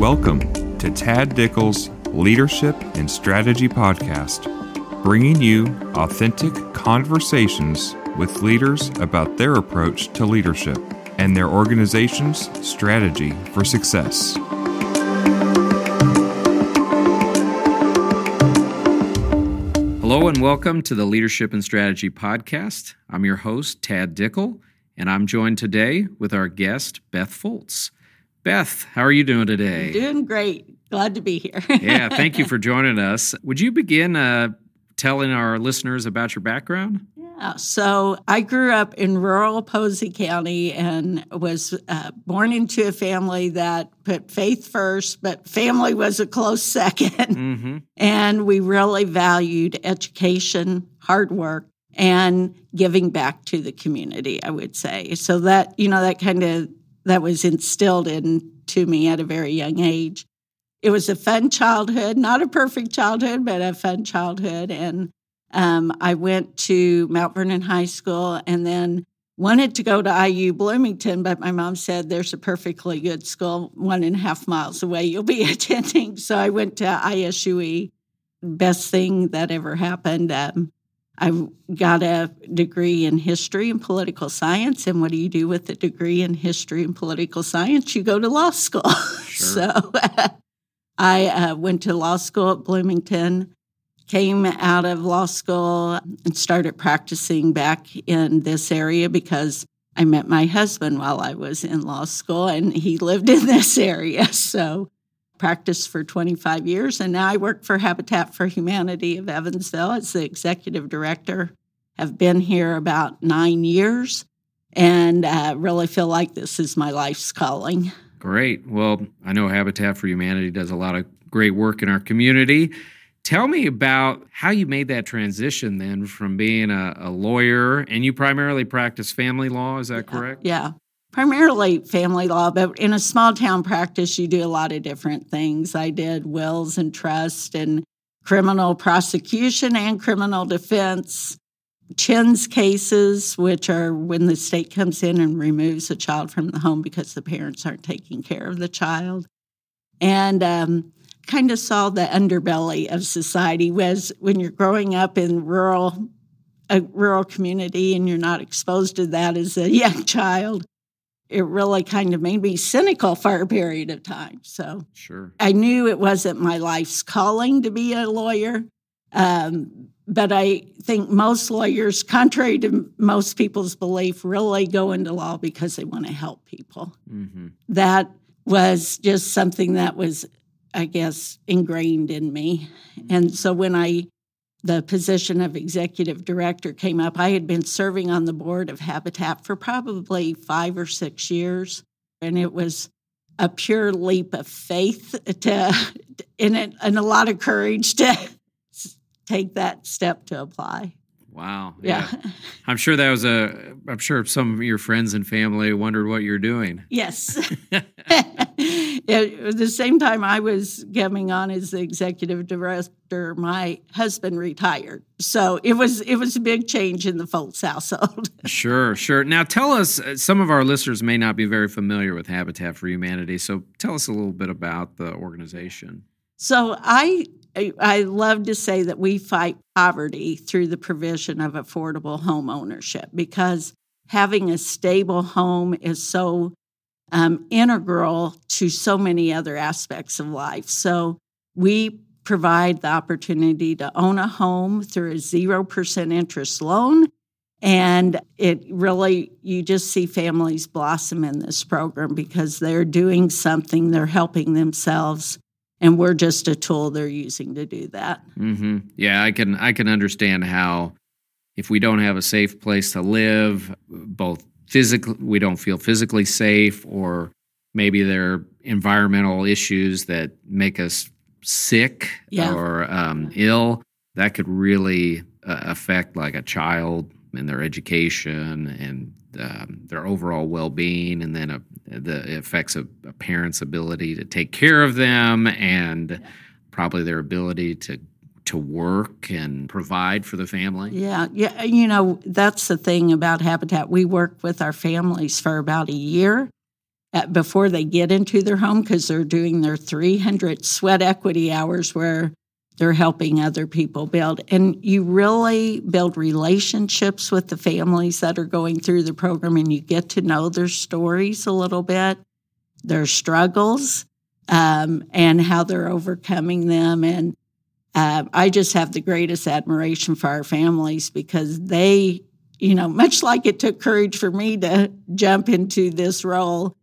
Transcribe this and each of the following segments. Welcome to Tad Dickel's Leadership and Strategy Podcast, bringing you authentic conversations with leaders about their approach to leadership and their organization's strategy for success. Hello and welcome to the Leadership and Strategy Podcast. I'm your host, Tad Dickel, and I'm joined today with our guest, Beth Folz. Beth, how are you doing today? Doing great. Glad to be here. Yeah, thank you for joining us. Would you begin telling our listeners about your background? Yeah, so I grew up in rural Posey County and was born into a family that put faith first, but family was a close second. Mm-hmm. And we really valued education, hard work, and giving back to the community, I would say. So that, you know, that was instilled into me at a very young age. It was a fun childhood, not a perfect childhood, but a fun childhood. And I went to Mount Vernon High School and then wanted to go to IU Bloomington, but my mom said, there's a perfectly good school 1.5 miles away you'll be attending. So I went to ISUE. Best thing that ever happened. I got a degree in history and political science. And what do you do with a degree in history and political science? You go to law school. Sure. So I went to law school at Bloomington, came out of law school and started practicing back in this area because I met my husband while I was in law school and he lived in this area. So practiced for 25 years, and now I work for Habitat for Humanity of Evansville as the executive director. I've been here about 9 years, and really feel like this is my life's calling. Great. Well, I know Habitat for Humanity does a lot of great work in our community. Tell me about how you made that transition then from being a lawyer, and you primarily practice family law, is that correct? Yeah. Primarily family law, but in a small town practice, you do a lot of different things. I did wills and trust and criminal prosecution and criminal defense, CHINS cases, which are when the state comes in and removes a child from the home because the parents aren't taking care of the child. And kind of saw the underbelly of society was when you're growing up in a rural community and you're not exposed to that as a young child. It really kind of made me cynical for a period of time. So sure. I knew it wasn't my life's calling to be a lawyer, but I think most lawyers, contrary to most people's belief, really go into law because they want to help people. Mm-hmm. That was just something that was, I guess, ingrained in me. Mm-hmm. And so when the position of executive director came up, I had been serving on the board of Habitat for probably 5 or 6 years, and it was a pure leap of faith and a lot of courage to take that step to apply. Wow. Yeah. I'm sure some of your friends and family wondered what you're doing. Yes. At the same time I was coming on as the executive director, my husband retired. So it was a big change in the Folz household. Sure. Now tell us, some of our listeners may not be very familiar with Habitat for Humanity, so tell us a little bit about the organization. So I love to say that we fight poverty through the provision of affordable home ownership because having a stable home is so integral to so many other aspects of life. So we provide the opportunity to own a home through a 0% interest loan. And you just see families blossom in this program because they're doing something, they're helping themselves. And we're just a tool they're using to do that. Mm-hmm. Yeah, I can understand how if we don't have a safe place to live, both physically, we don't feel physically safe, or maybe there are environmental issues that make us sick or ill, that could really affect like a child and their education and their overall well-being, and then the effects of a parent's ability to take care of them, and probably their ability to work and provide for the family. Yeah. You know, that's the thing about Habitat. We work with our families for about a year before they get into their home, because they're doing their 300 sweat equity hours where they're helping other people build. And you really build relationships with the families that are going through the program, and you get to know their stories a little bit, their struggles, and how they're overcoming them. And I just have the greatest admiration for our families, because they, you know, much like it took courage for me to jump into this role,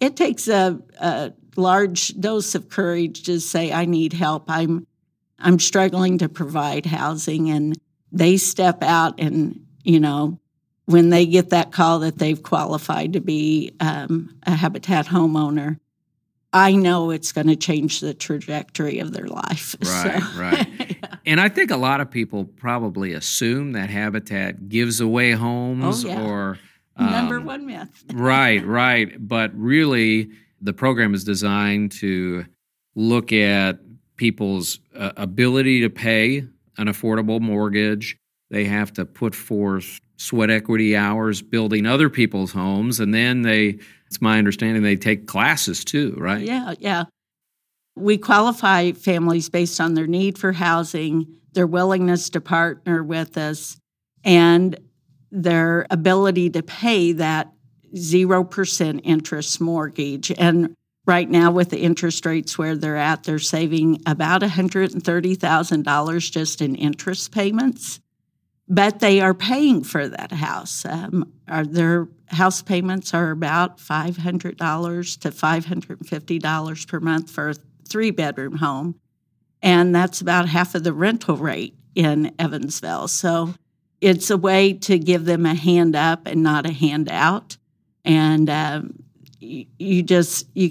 it takes a large dose of courage to say, I need help. I'm struggling to provide housing, and they step out, and, you know, when they get that call that they've qualified to be a Habitat homeowner, I know it's going to change the trajectory of their life. Right, so. Right. Yeah. And I think a lot of people probably assume that Habitat gives away homes or... number one myth. Right, right. But really, the program is designed to look at people's ability to pay an affordable mortgage. They have to put forth sweat equity hours building other people's homes, and then they, it's my understanding, they take classes too, right? Yeah, yeah. We qualify families based on their need for housing, their willingness to partner with us, and their ability to pay that 0% interest mortgage. And right now, with the interest rates where they're at, they're saving about $130,000 just in interest payments, but they are paying for that house. Their house payments are about $500 to $550 per month for a three-bedroom home, and that's about half of the rental rate in Evansville. So it's a way to give them a hand up and not a handout, and you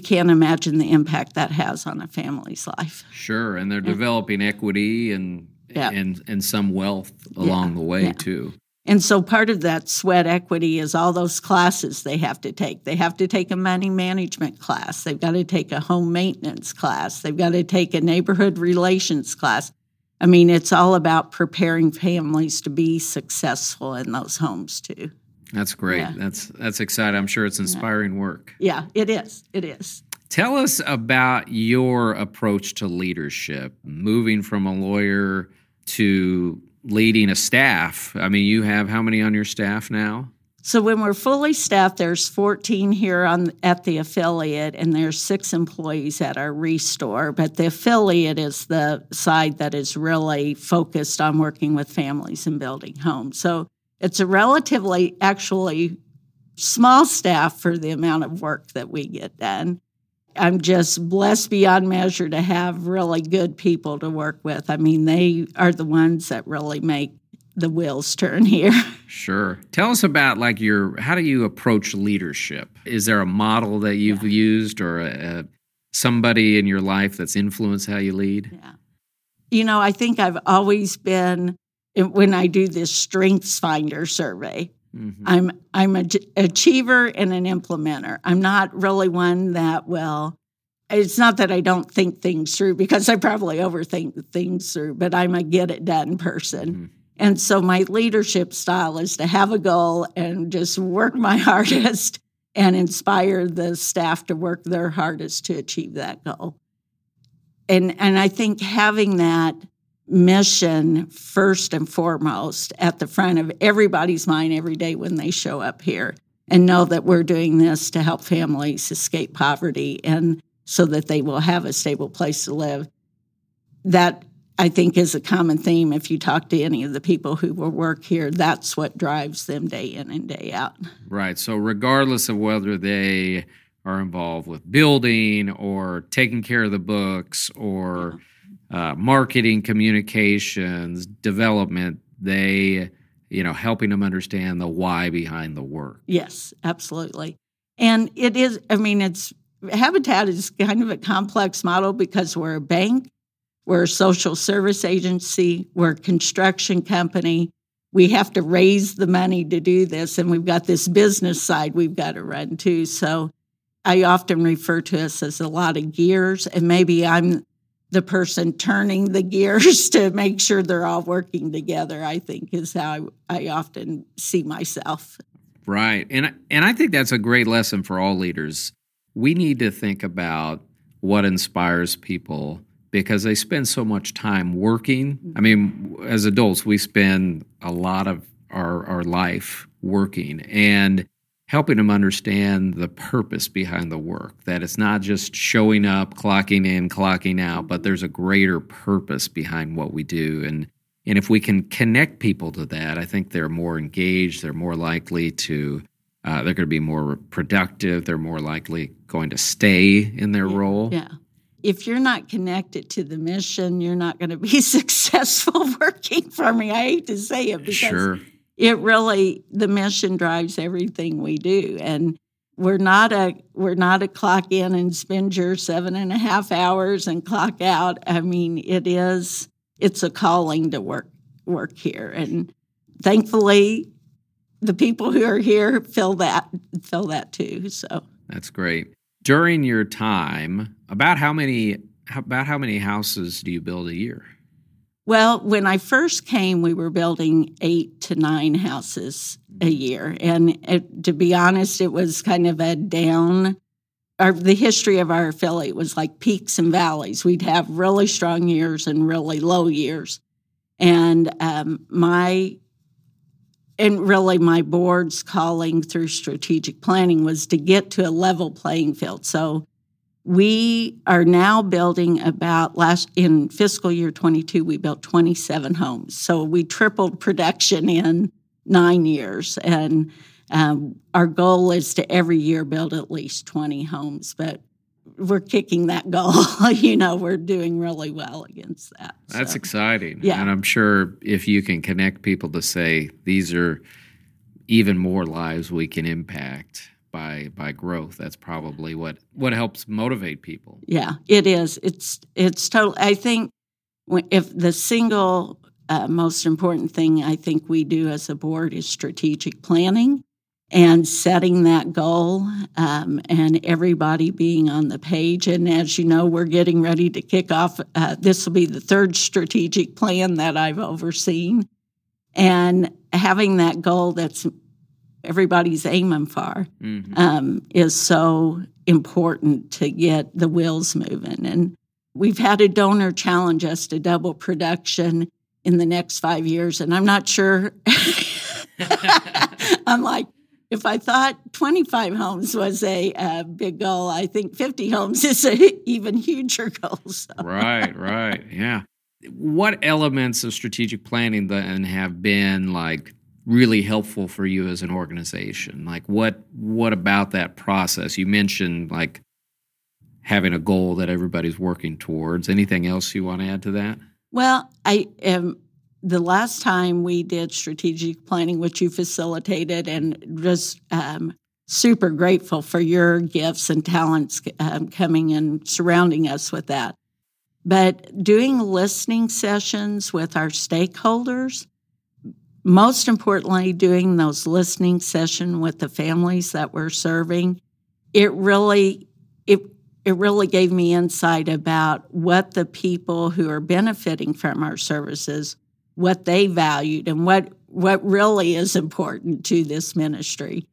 can't imagine the impact that has on a family's life. Sure, and they're developing equity and some wealth along the way too. And so part of that sweat equity is all those classes they have to take. They have to take a money management class. They've got to take a home maintenance class. They've got to take a neighborhood relations class. I mean, it's all about preparing families to be successful in those homes too. That's great. Yeah. That's exciting. I'm sure it's inspiring work. Yeah, it is. It is. Tell us about your approach to leadership, moving from a lawyer to leading a staff. I mean, you have how many on your staff now? So when we're fully staffed, there's 14 here at the affiliate, and there's 6 employees at our ReStore. But the affiliate is the side that is really focused on working with families and building homes. So it's a relatively, actually, small staff for the amount of work that we get done. I'm just blessed beyond measure to have really good people to work with. I mean, they are the ones that really make the wheels turn here. Sure. Tell us about, like, how do you approach leadership? Is there a model that you've used, or somebody in your life that's influenced how you lead? Yeah. You know, I think I've always been, when I do this Strengths Finder survey, mm-hmm. I'm an achiever and an implementer. I'm not really one that will, it's not that I don't think things through, because I probably overthink things through, but I'm a get it done person. Mm-hmm. And so my leadership style is to have a goal and just work my hardest and inspire the staff to work their hardest to achieve that goal. And I think having that mission first and foremost at the front of everybody's mind every day when they show up here, and know that we're doing this to help families escape poverty and so that they will have a stable place to live. That, I think, is a common theme. If you talk to any of the people who will work here, that's what drives them day in and day out. Right. So regardless of whether they are involved with building or taking care of the books or marketing, communications, development, they, you know, helping them understand the why behind the work. Yes, absolutely. And it is, I mean, Habitat is kind of a complex model, because we're a bank, we're a social service agency, we're a construction company. We have to raise the money to do this, and we've got this business side we've got to run too. So I often refer to us as a lot of gears, and maybe I'm the person turning the gears to make sure they're all working together, I think, is how I often see myself. Right. And I think that's a great lesson for all leaders. we need to think about what inspires people, because they spend so much time working. I mean, as adults, we spend a lot of our life working, and helping them understand the purpose behind the work, that it's not just showing up, clocking in, clocking out, but there's a greater purpose behind what we do. And if we can connect people to that, I think they're more engaged, they're more likely to, they're going to be more productive, they're more likely going to stay in their role. Yeah. If you're not connected to the mission, you're not going to be successful working for me. I hate to say it, because it really, the mission drives everything we do. And we're not a clock in and spend your 7.5 hours and clock out. I mean, it's a calling to work here. And thankfully, the people who are here feel that too. So that's great. During your time, about how many houses do you build a year? Well, when I first came, we were building 8 to 9 houses a year. And to be honest, it was kind of a down. The history of our affiliate was like peaks and valleys. We'd have really strong years and really low years. And my board's calling through strategic planning was to get to a level playing field. So we are now building in fiscal year 22, we built 27 homes. So we tripled production in 9 years. And our goal is to every year build at least 20 homes. But we're kicking that goal. We're doing really well against that. That's exciting. Yeah. And I'm sure if you can connect people to say, these are even more lives we can impact by growth. That's probably what helps motivate people. Yeah, it is. It's total. I think if the single most important thing I think we do as a board is strategic planning and setting that goal, and everybody being on the page. And as you know, we're getting ready to kick off. This will be the third strategic plan that I've overseen, and having that goal that's everybody's aiming for is so important to get the wheels moving. And we've had a donor challenge us to double production in the next 5 years, and I'm not sure. I'm like, if I thought 25 homes was a big goal, I think 50 homes is an even huger goal. So. Right, yeah. What elements of strategic planning then have been really helpful for you as an organization? What about that process? You mentioned having a goal that everybody's working towards. Anything else you want to add to that? Well, I the last time we did strategic planning, which you facilitated, and just super grateful for your gifts and talents coming and surrounding us with that. But doing listening sessions with our stakeholders, most importantly, doing those listening sessions with the families that we're serving, it really gave me insight about what the people who are benefiting from our services, what they valued, and what really is important to this ministry.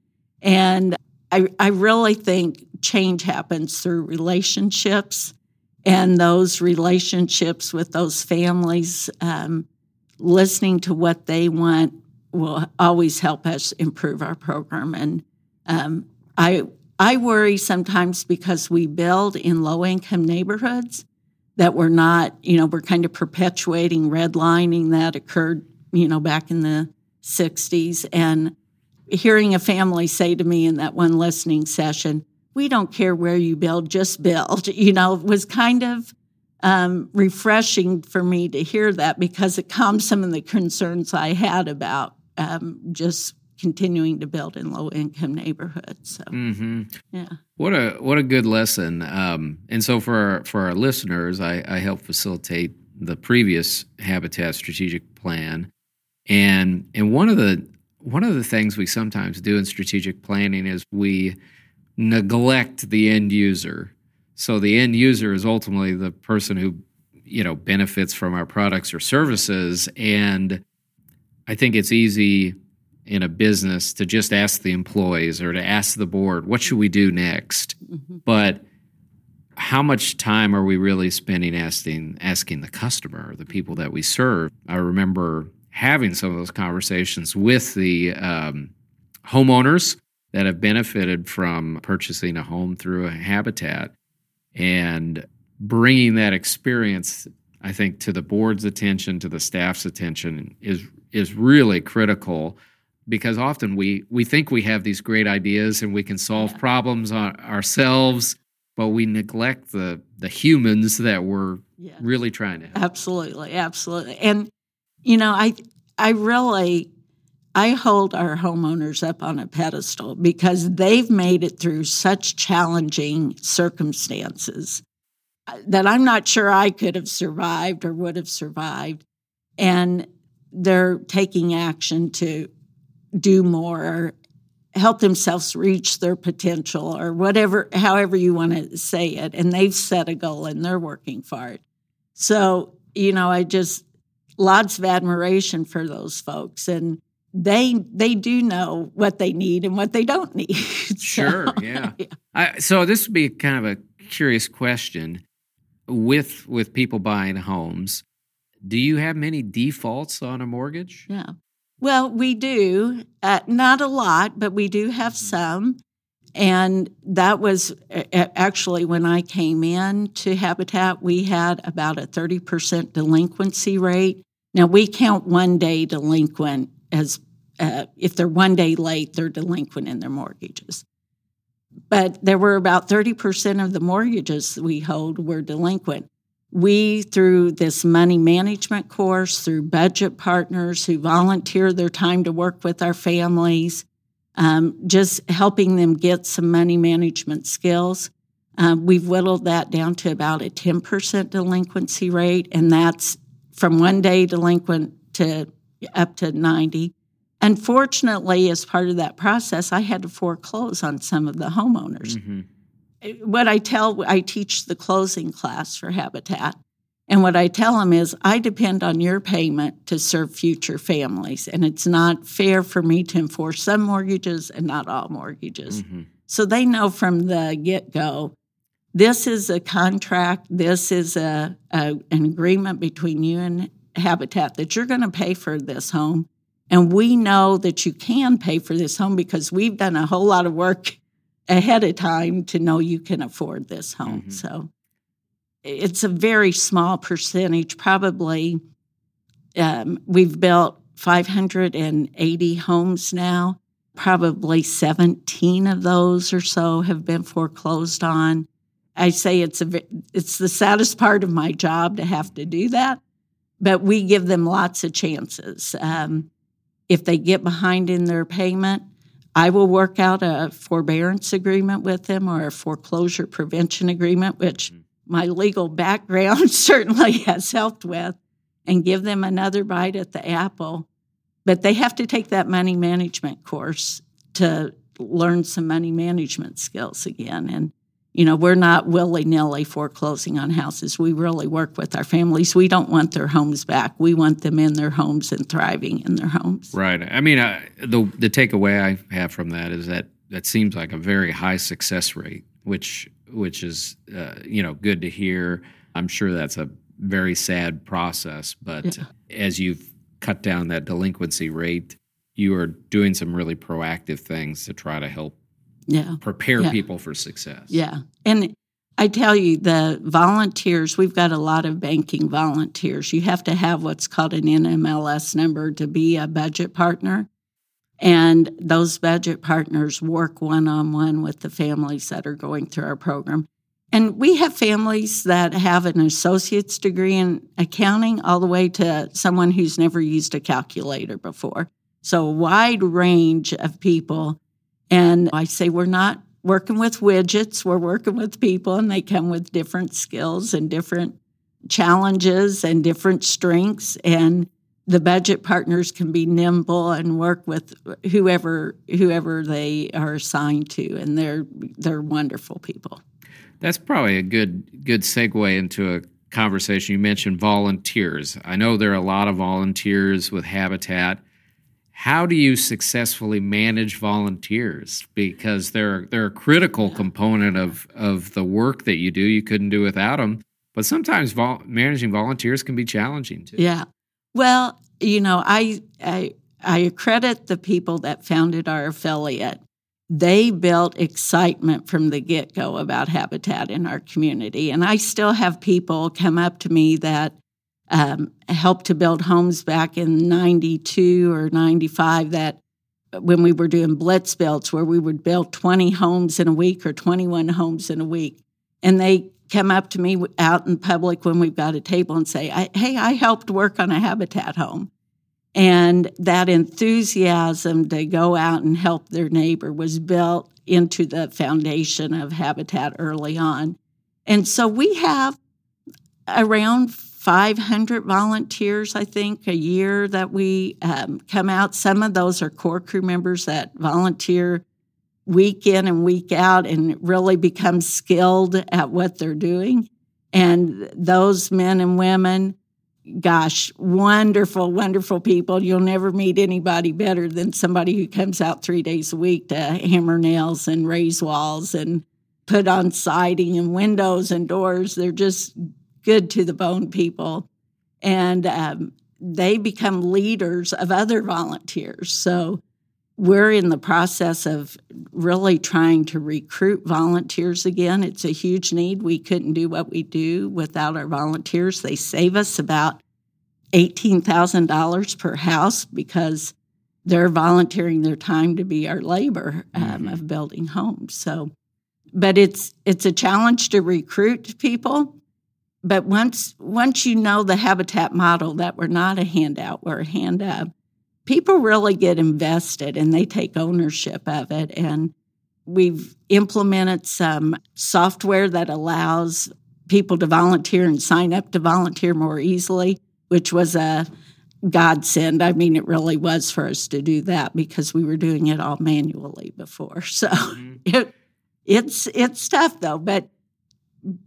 And I really think change happens through relationships, and those relationships with those families, listening to what they want will always help us improve our program. And I worry sometimes, because we build in low-income neighborhoods, that we're not, we're kind of perpetuating redlining that occurred, back in the 60s. And hearing a family say to me in that one listening session, we don't care where you build, just build, was kind of refreshing for me to hear that, because it calms some of the concerns I had about just continuing to build in low-income neighborhoods. So, yeah. What a good lesson. And so for our listeners, I helped facilitate the previous Habitat strategic plan, and one of the things we sometimes do in strategic planning is we neglect the end user. So the end user is ultimately the person who, benefits from our products or services. And I think it's easy in a business to just ask the employees or to ask the board, what should we do next? Mm-hmm. But how much time are we really spending asking the customer, the people that we serve? I remember having some of those conversations with the homeowners that have benefited from purchasing a home through a Habitat and bringing that experience, I think, to the board's attention, to the staff's attention is really critical, because often we think we have these great ideas and we can solve problems on ourselves, but we neglect the humans that we're really trying to help. Absolutely, absolutely. And, you know, I hold our homeowners up on a pedestal because they've made it through such challenging circumstances that I'm not sure I could have survived or would have survived. And they're taking action to do more or help themselves reach their potential or whatever, however you want to say it. And they've set a goal and they're working for it. So, you know, I just lots of admiration for those folks. And they do know what they need and what they don't need. So, sure, yeah. So this would be kind of a curious question. With people buying homes, do you have many defaults on a mortgage? Yeah. Well, we do. Not a lot, but we do have some. And that was actually when I came in to Habitat, we had about a 30% delinquency rate. Now, we count one day delinquent as if they're one day late, they're delinquent in their mortgages. But there were about 30% of the mortgages we hold were delinquent. We, through this money management course, through budget partners who volunteer their time to work with our families, just helping them get some money management skills, we've whittled that down to about a 10% delinquency rate, and that's from one day delinquent to up to 90. Unfortunately, as part of that process, I had to foreclose on some of the homeowners. Mm-hmm. What I teach the closing class for Habitat, and what I tell them is I depend on your payment to serve future families, and it's not fair for me to enforce some mortgages and not all mortgages. Mm-hmm. So they know from the get-go, this is a contract, this is an agreement between you and Habitat that you're going to pay for this home, and we know that you can pay for this home because we've done a whole lot of work ahead of time to know you can afford this home. Mm-hmm. So it's a very small percentage. Probably we've built 580 homes now. Probably 17 of those or so have been foreclosed on. I say it's the saddest part of my job to have to do that, but we give them lots of chances. If they get behind in their payment, I will work out a forbearance agreement with them or a foreclosure prevention agreement, which my legal background certainly has helped with, and give them another bite at the apple. But they have to take that money management course to learn some money management skills again. And, you know, we're not willy-nilly foreclosing on houses. We really work with our families. We don't want their homes back. We want them in their homes and thriving in their homes. Right. I mean, the takeaway I have from that is that seems like a very high success rate, which is, you know, good to hear. I'm sure that's a very sad process, but as you've cut down that delinquency rate, you are doing some really proactive things to try to help prepare people for success. Yeah. And I tell you, the volunteers, we've got a lot of banking volunteers. You have to have what's called an NMLS number to be a budget partner. And those budget partners work one-on-one with the families that are going through our program. And we have families that have an associate's degree in accounting all the way to someone who's never used a calculator before. So a wide range of people. And I say we're not working with widgets, we're working with people, and they come with different skills and different challenges and different strengths. And the budget partners can be nimble and work with whoever they are assigned to, and they're wonderful people. That's probably a good segue into a conversation. You mentioned volunteers. I know there are a lot of volunteers with Habitat. how do you successfully manage volunteers? Because they're a critical component of the work that you do. You couldn't do without them. But sometimes managing volunteers can be challenging too. Yeah. Well, you know, I credit the people that founded our affiliate. They built excitement from the get-go about habitat in our community. And I still have people come up to me that helped to build homes back in 92 or 95 that when we were doing blitz builds where we would build 20 homes in a week or 21 homes in a week. And they come up to me out in public when we've got a table and say, hey, I helped work on a habitat home. And that enthusiasm to go out and help their neighbor was built into the foundation of Habitat early on. And so we have around 500 volunteers, I think, a year that we come out. Some of those are core crew members that volunteer week in and week out and really become skilled at what they're doing. And those men and women, gosh, wonderful, wonderful people. You'll never meet anybody better than somebody who comes out 3 days a week to hammer nails and raise walls and put on siding and windows and doors. They're just good to the bone people. And they become leaders of other volunteers. So we're in the process of really trying to recruit volunteers again. It's a huge need. We couldn't do what we do without our volunteers. They save us about $18,000 per house because they're volunteering their time to be our labor of building homes. So, but it's a challenge to recruit people. But once you know the Habitat model, that we're not a handout, we're a hand up, people really get invested and they take ownership of it. And we've implemented some software that allows people to volunteer and sign up to volunteer more easily, which was a godsend. I mean, it really was for us to do that because we were doing it all manually before. So it's tough, though. But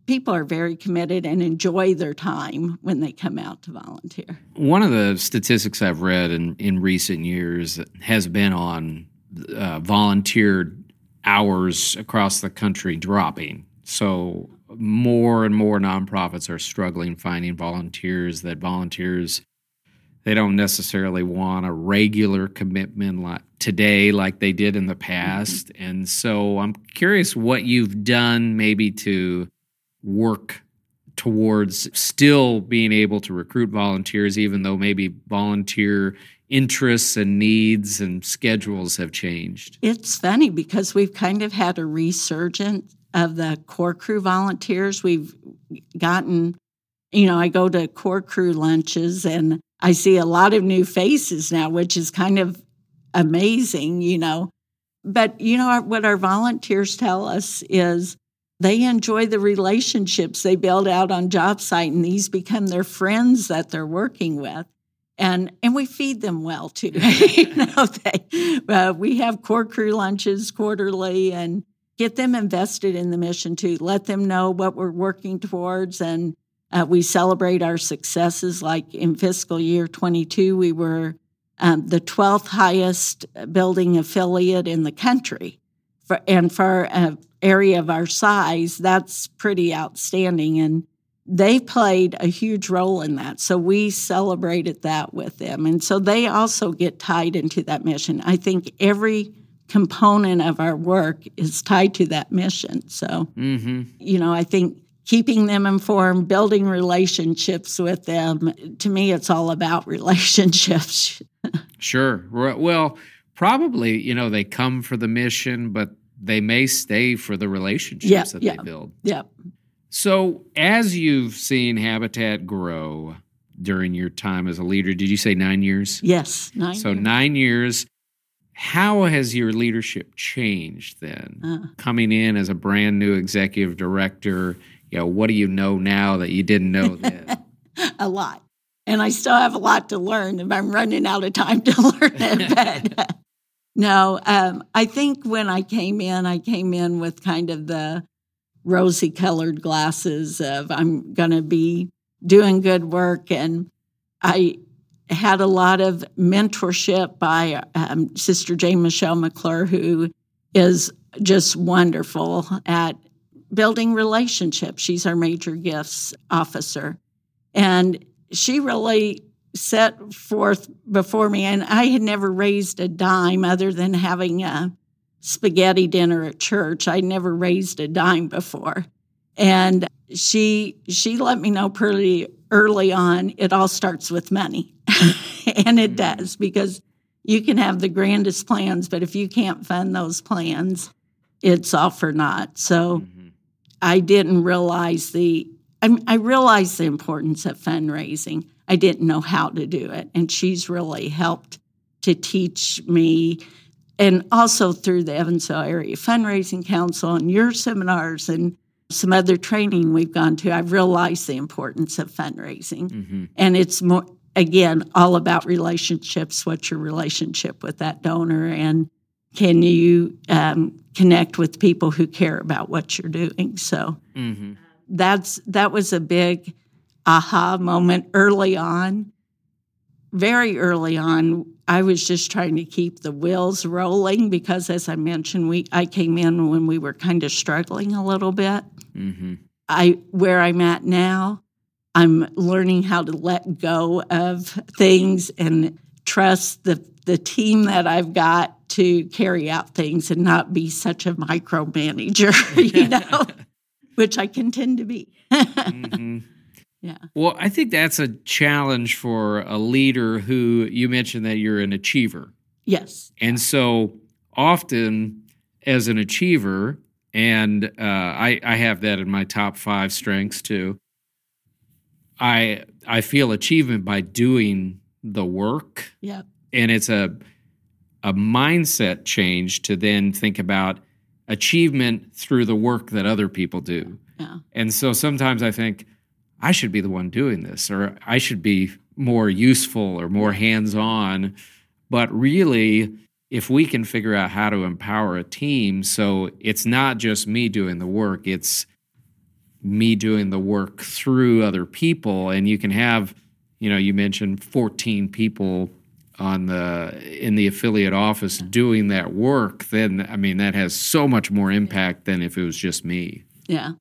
people are very committed and enjoy their time when they come out to volunteer. One of the statistics I've read in recent years has been on volunteer hours across the country dropping. So more and more nonprofits are struggling finding volunteers they don't necessarily want a regular commitment like today like they did in the past. And so I'm curious what you've done maybe to work towards still being able to recruit volunteers, even though maybe volunteer interests and needs and schedules have changed. It's funny because we've kind of had a resurgence of the core crew volunteers. We've gotten, you know, I go to core crew lunches and I see a lot of new faces now, which is kind of amazing, you know. But, you know, what our volunteers tell us is they enjoy the relationships they build out on job site, and these become their friends that they're working with. And we feed them well, too. You know, we have core crew lunches quarterly and get them invested in the mission, too. Let them know what we're working towards, and we celebrate our successes. Like in fiscal year 22, we were the 12th highest building affiliate in the country. For an area of our size, that's pretty outstanding. And they played a huge role in that. So we celebrated that with them. And so they also get tied into that mission. I think every component of our work is tied to that mission. So, you know, I think keeping them informed, building relationships with them, to me, it's all about relationships. Sure. Well, probably, you know, they come for the mission, but they may stay for the relationships that they build. Yeah. So as you've seen Habitat grow during your time as a leader, did you say 9 years? Yes, 9 years. So 9 years. How has your leadership changed then? Coming in as a brand new executive director, you know, what do you know now that you didn't know then? A lot. And I still have a lot to learn, and I'm running out of time to learn it. But no, I think when I came in with kind of the rosy-colored glasses of I'm going to be doing good work. And I had a lot of mentorship by Sister Jane Michelle McClure, who is just wonderful at building relationships. She's our major gifts officer. And she really set forth before me, and I had never raised a dime other than having a spaghetti dinner at church. I'd never raised a dime before. And she let me know pretty early on, it all starts with money. And it does, because you can have the grandest plans, but if you can't fund those plans, it's all for naught. So I didn't realize I realized the importance of fundraising. I didn't know how to do it. And she's really helped to teach me. And also through the Evansville Area Fundraising Council and your seminars and some other training we've gone to, I've realized the importance of fundraising. And it's more, again, all about relationships. What's your relationship with that donor? And can you connect with people who care about what you're doing? So that was a big aha moment early on. Very early on, I was just trying to keep the wheels rolling because, as I mentioned, I came in when we were kind of struggling a little bit. Where I'm at now, I'm learning how to let go of things and trust the team that I've got to carry out things and not be such a micromanager, you know, which I can tend to be. Yeah. Well, I think that's a challenge for a leader who, you mentioned that you're an achiever. Yes. And so often as an achiever, and I have that in my top 5 strengths too, I feel achievement by doing the work. Yeah. And it's a mindset change to then think about achievement through the work that other people do. Yeah. And so sometimes I think, I should be the one doing this, or I should be more useful or more hands-on. But really, if we can figure out how to empower a team, so it's not just me doing the work, it's me doing the work through other people. And you can have, you know, you mentioned 14 people in the affiliate office doing that work, then, I mean, that has so much more impact than if it was just me. Yeah.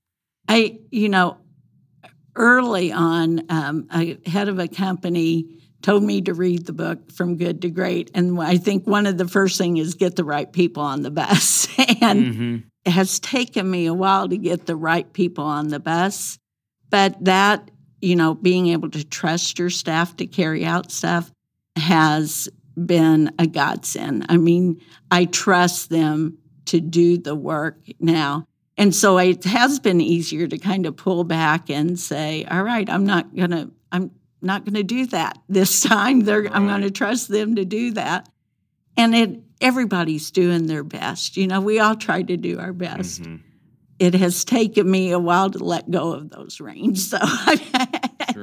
Early on, a head of a company told me to read the book From Good to Great. And I think one of the first things is get the right people on the bus. And it has taken me a while to get the right people on the bus. But that, being able to trust your staff to carry out stuff has been a godsend. I mean, I trust them to do the work now. And so it has been easier to kind of pull back and say, all right, I'm not going to do that this time. I'm going to trust them to do that. And everybody's doing their best. We all try to do our best. It has taken me a while to let go of those reins. So I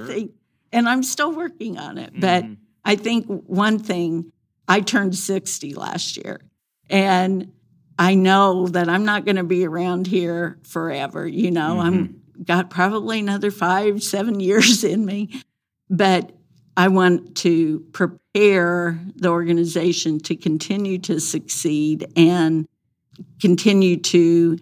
think, and I'm still working on it. But I think one thing, I turned 60 last year, and I know that I'm not going to be around here forever. I've got probably another 5-7 years in me, but I want to prepare the organization to continue to succeed and continue to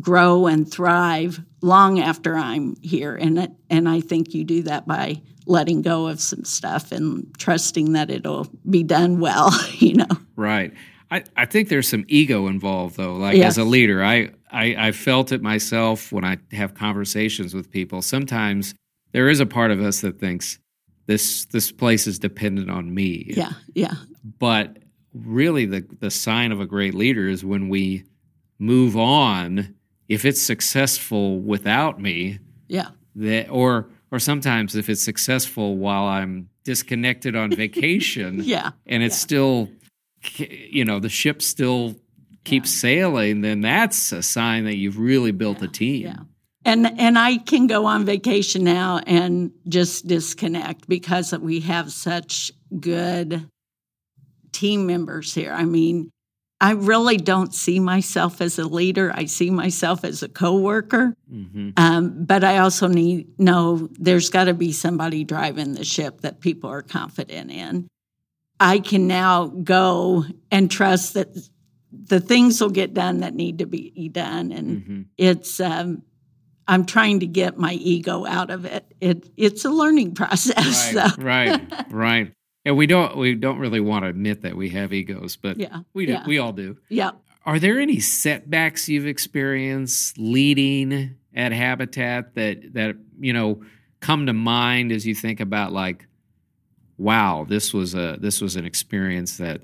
grow and thrive long after I'm here. And I think you do that by letting go of some stuff and trusting that it'll be done well, Right. I think there's some ego involved, though, as a leader. I felt it myself when I have conversations with people. Sometimes there is a part of us that thinks this place is dependent on me. Yeah, yeah. But really the sign of a great leader is when we move on, if it's successful without me, or sometimes if it's successful while I'm disconnected on vacation, and it's still... the ship still keeps sailing, then that's a sign that you've really built a team. Yeah. And I can go on vacation now and just disconnect because we have such good team members here. I mean, I really don't see myself as a leader. I see myself as a coworker. Mm-hmm. But I also know there's got to be somebody driving the ship that people are confident in. I can now go and trust that the things will get done that need to be done. And mm-hmm. it's I'm trying to get my ego out of it. It's a learning process. Right, so. Right. And we don't really want to admit that we have egos, but we all do. Yeah. Are there any setbacks you've experienced leading at Habitat that you know come to mind as you think about like, wow, this was an experience that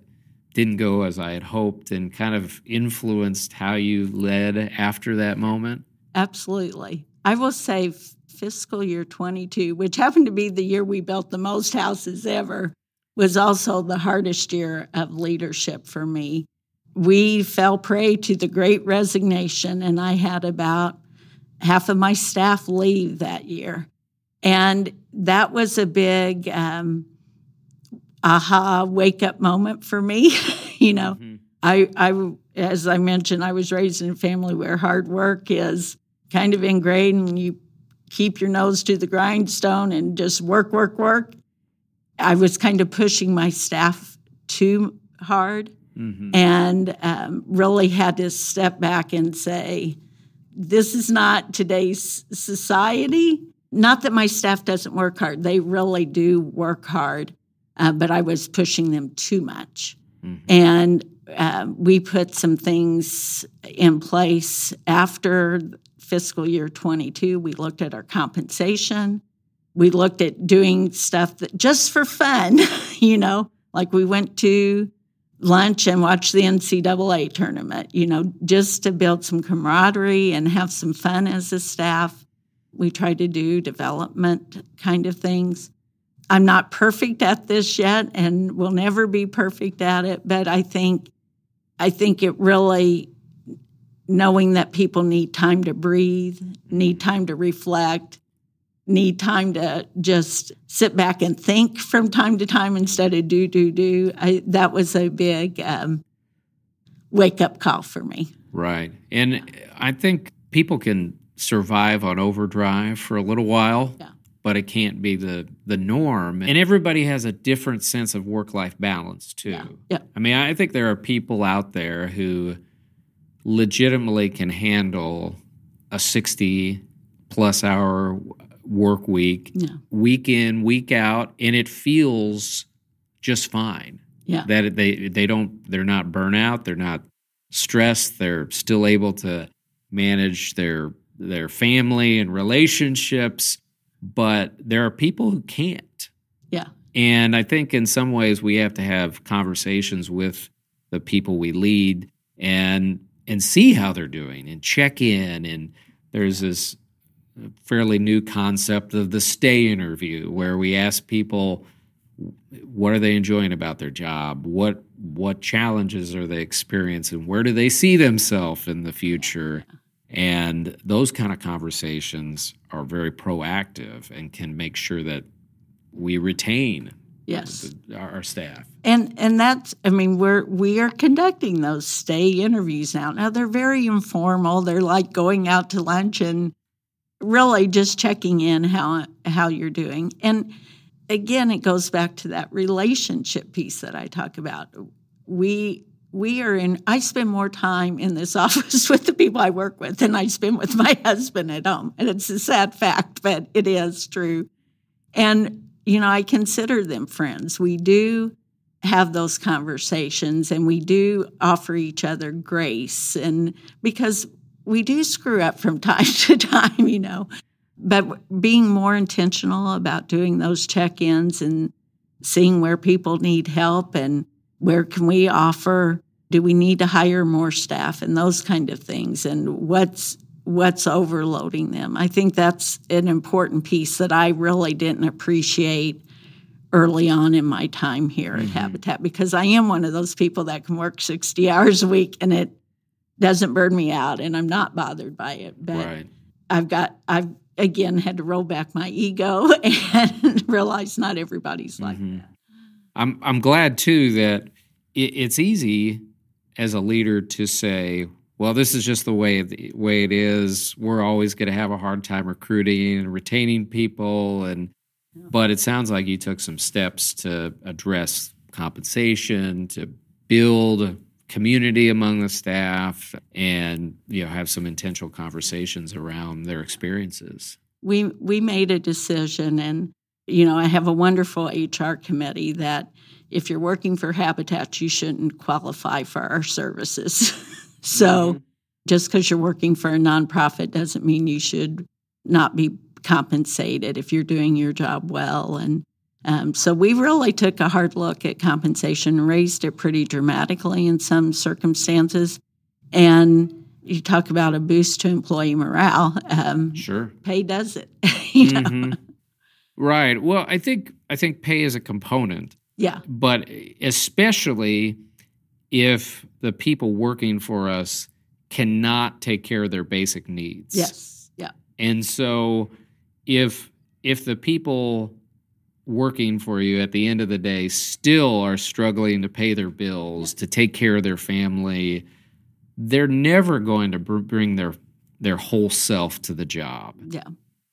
didn't go as I had hoped and kind of influenced how you led after that moment? Absolutely. I will say fiscal year 22, which happened to be the year we built the most houses ever, was also the hardest year of leadership for me. We fell prey to the Great Resignation, and I had about half of my staff leave that year. And that was a big aha wake-up moment for me. You know, mm-hmm. I, as I mentioned, I was raised in a family where hard work is kind of ingrained, and you keep your nose to the grindstone and just work. I was kind of pushing my staff too hard mm-hmm. and really had to step back and say, this is not today's society. Not that my staff doesn't work hard. They really do work hard, but I was pushing them too much. Mm-hmm. And we put some things in place after fiscal year 22. We looked at our compensation. We looked at doing stuff that just for fun, you know, like we went to lunch and watched the NCAA tournament, you know, just to build some camaraderie and have some fun as a staff. We tried to do development kind of things. I'm not perfect at this yet and will never be perfect at it, but I think it really knowing that people need time to breathe, need time to reflect, need time to just sit back and think from time to time instead of do. That was a big wake-up call for me. Right. And I think people can survive on overdrive for a little while, but it can't be the norm. And everybody has a different sense of work-life balance, too. Yeah. Yeah. I mean, I think there are people out there who legitimately can handle a 60-plus hour work week, week in, week out, and it feels just fine. Yeah. That they're not burnout, they're not stressed, they're still able to manage their family and relationships, but there are people who can't. Yeah. And I think in some ways we have to have conversations with the people we lead and see how they're doing and check in. And there's this fairly new concept of the stay interview where we ask people, what are they enjoying about their job? What challenges are they experiencing? Where do they see themselves in the future? And those kind of conversations are very proactive and can make sure that we retain our staff. And that's, I mean, we are conducting those stay interviews now. Now, they're very informal. They're like going out to lunch and really just checking in how you're doing. And again, it goes back to that relationship piece that I talk about. I spend more time in this office with the people I work with than I spend with my husband at home. And it's a sad fact, but it is true. And you know, I consider them friends. We do have those conversations and we do offer each other grace, and because we do screw up from time to time, you know, but being more intentional about doing those check-ins and seeing where people need help and where can we offer, do we need to hire more staff and those kind of things, and what's overloading them. I think that's an important piece that I really didn't appreciate early on in my time here mm-hmm. at Habitat, because I am one of those people that can work 60 hours a week and it doesn't burn me out and I'm not bothered by it. But right. I've again had to roll back my ego and realize not everybody's mm-hmm. like that. I'm glad too that it's easy as a leader to say, well, this is just the way it is. We're always going to have a hard time recruiting and retaining people. But it sounds like you took some steps to address compensation, to build community among the staff, and have some intentional conversations around their experiences. We made a decision, and I have a wonderful HR committee that if you're working for Habitat, you shouldn't qualify for our services. So just because you're working for a nonprofit doesn't mean you should not be compensated if you're doing your job well. And so we really took a hard look at compensation, raised it pretty dramatically in some circumstances. And you talk about a boost to employee morale. Sure. Pay does it. You know? Right. Well, I think pay is a component. Yeah. But especially if the people working for us cannot take care of their basic needs. Yes, yeah. And so if the people working for you at the end of the day still are struggling to pay their bills, to take care of their family, they're never going to bring their whole self to the job. Yeah.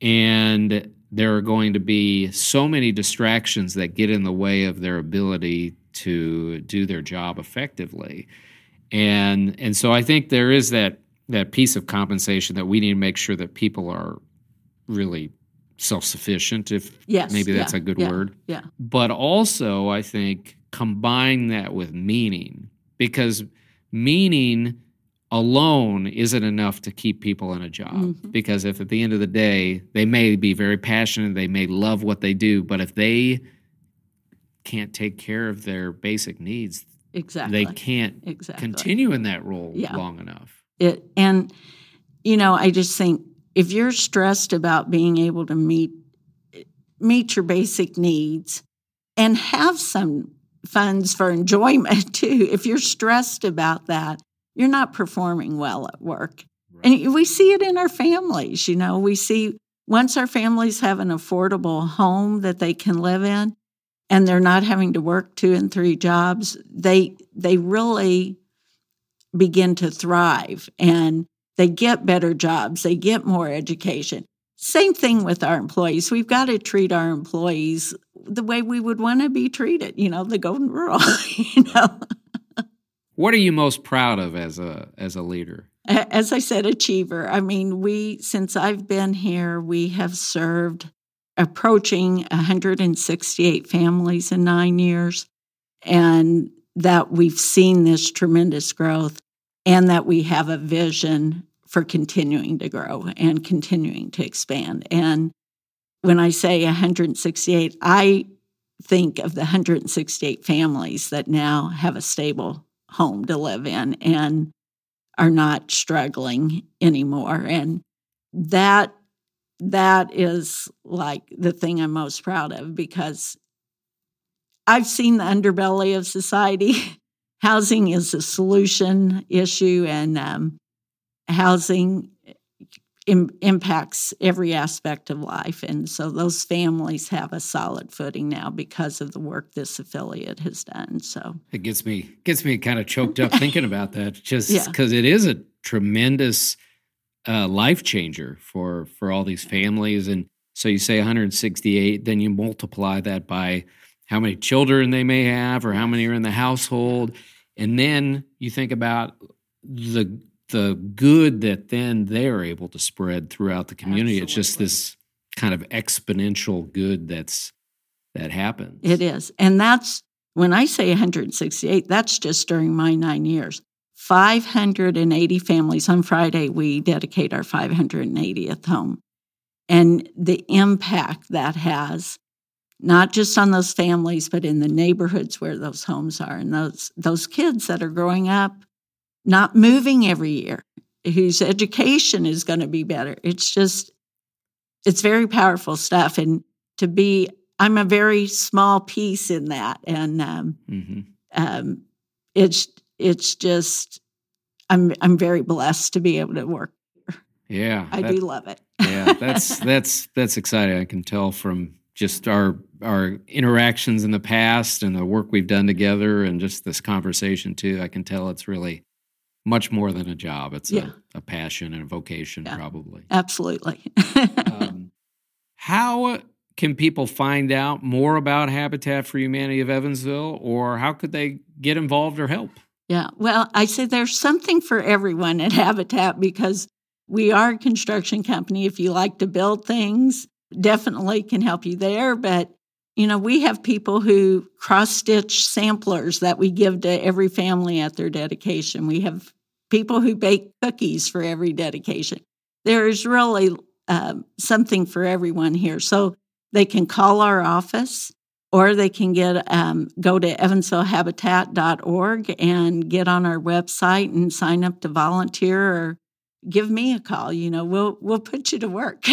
And there are going to be so many distractions that get in the way of their ability to do their job effectively. And so I think there is that piece of compensation that we need to make sure that people are really self-sufficient, if that's a good word. Yeah. But also, I think, combine that with meaning, because meaning alone isn't enough to keep people in a job. Mm-hmm. Because if at the end of the day, they may be very passionate, they may love what they do, but if they can't take care of their basic needs, exactly, they can't continue in that role long enough. I just think if you're stressed about being able to meet your basic needs and have some funds for enjoyment too, if you're stressed about that, you're not performing well at work. Right. And we see it in our families. We see once our families have an affordable home that they can live in, and they're not having to work 2 and 3 jobs, they really begin to thrive, and they get better jobs, they get more education. Same thing with our employees. We've got to treat our employees the way we would want to be treated, the golden rule. What are you most proud of as a leader? As I said, achiever. I mean, since I've been here, we have served approaching 168 families in 9 years, and that we've seen this tremendous growth, and that we have a vision for continuing to grow and continuing to expand. And when I say 168, I think of the 168 families that now have a stable home to live in and are not struggling anymore. And that is like the thing I'm most proud of, because I've seen the underbelly of society. Housing is a solution issue, and housing impacts every aspect of life. And so those families have a solid footing now because of the work this affiliate has done. So it gets me kind of choked up thinking about that, just because it is a tremendous life changer for all these families. And so you say 168, then you multiply that by how many children they may have or how many are in the household. And then you think about the good that then they're able to spread throughout the community. Absolutely. It's just this kind of exponential good that happens. It is. And that's, when I say 168, that's just during my 9 years. 580 families. On Friday, we dedicate our 580th home. And the impact that has, not just on those families, but in the neighborhoods where those homes are, and those kids that are growing up, not moving every year, whose education is going to be better. It's just, it's very powerful stuff. And I'm a very small piece in that. And It's just, I'm very blessed to be able to work here. Yeah. I do love it. Yeah, that's exciting. I can tell from just our our interactions in the past and the work we've done together and just this conversation too, I can tell it's really much more than a job. It's a passion and a vocation, probably. Absolutely. How can people find out more about Habitat for Humanity of Evansville, or how could they get involved or help? Yeah, well, I say there's something for everyone at Habitat because we are a construction company. If you like to build things, definitely can help you there. But, you know, we have people who cross-stitch samplers that we give to every family at their dedication. We have people who bake cookies for every dedication. There is really something for everyone here. So they can call our office, or they can get go to evansvillehabitat.org and get on our website and sign up to volunteer, or give me a call. You know, we'll put you to work.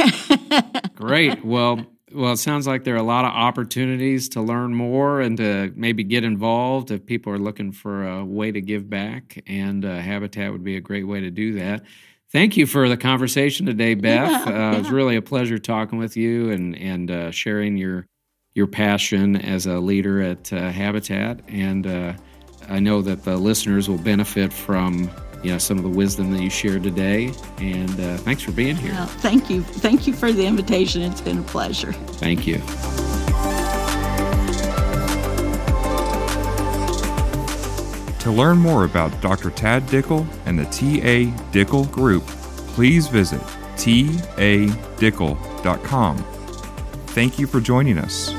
Great. Well, it sounds like there are a lot of opportunities to learn more and to maybe get involved if people are looking for a way to give back, and Habitat would be a great way to do that. Thank you for the conversation today, Beth. It was really a pleasure talking with you and sharing your passion as a leader at Habitat. And I know that the listeners will benefit from some of the wisdom that you shared today. And thanks for being here. Well, thank you. Thank you for the invitation. It's been a pleasure. Thank you. To learn more about Dr. Tad Dickel and the TA Dickel Group, please visit TADickel.com. Thank you for joining us.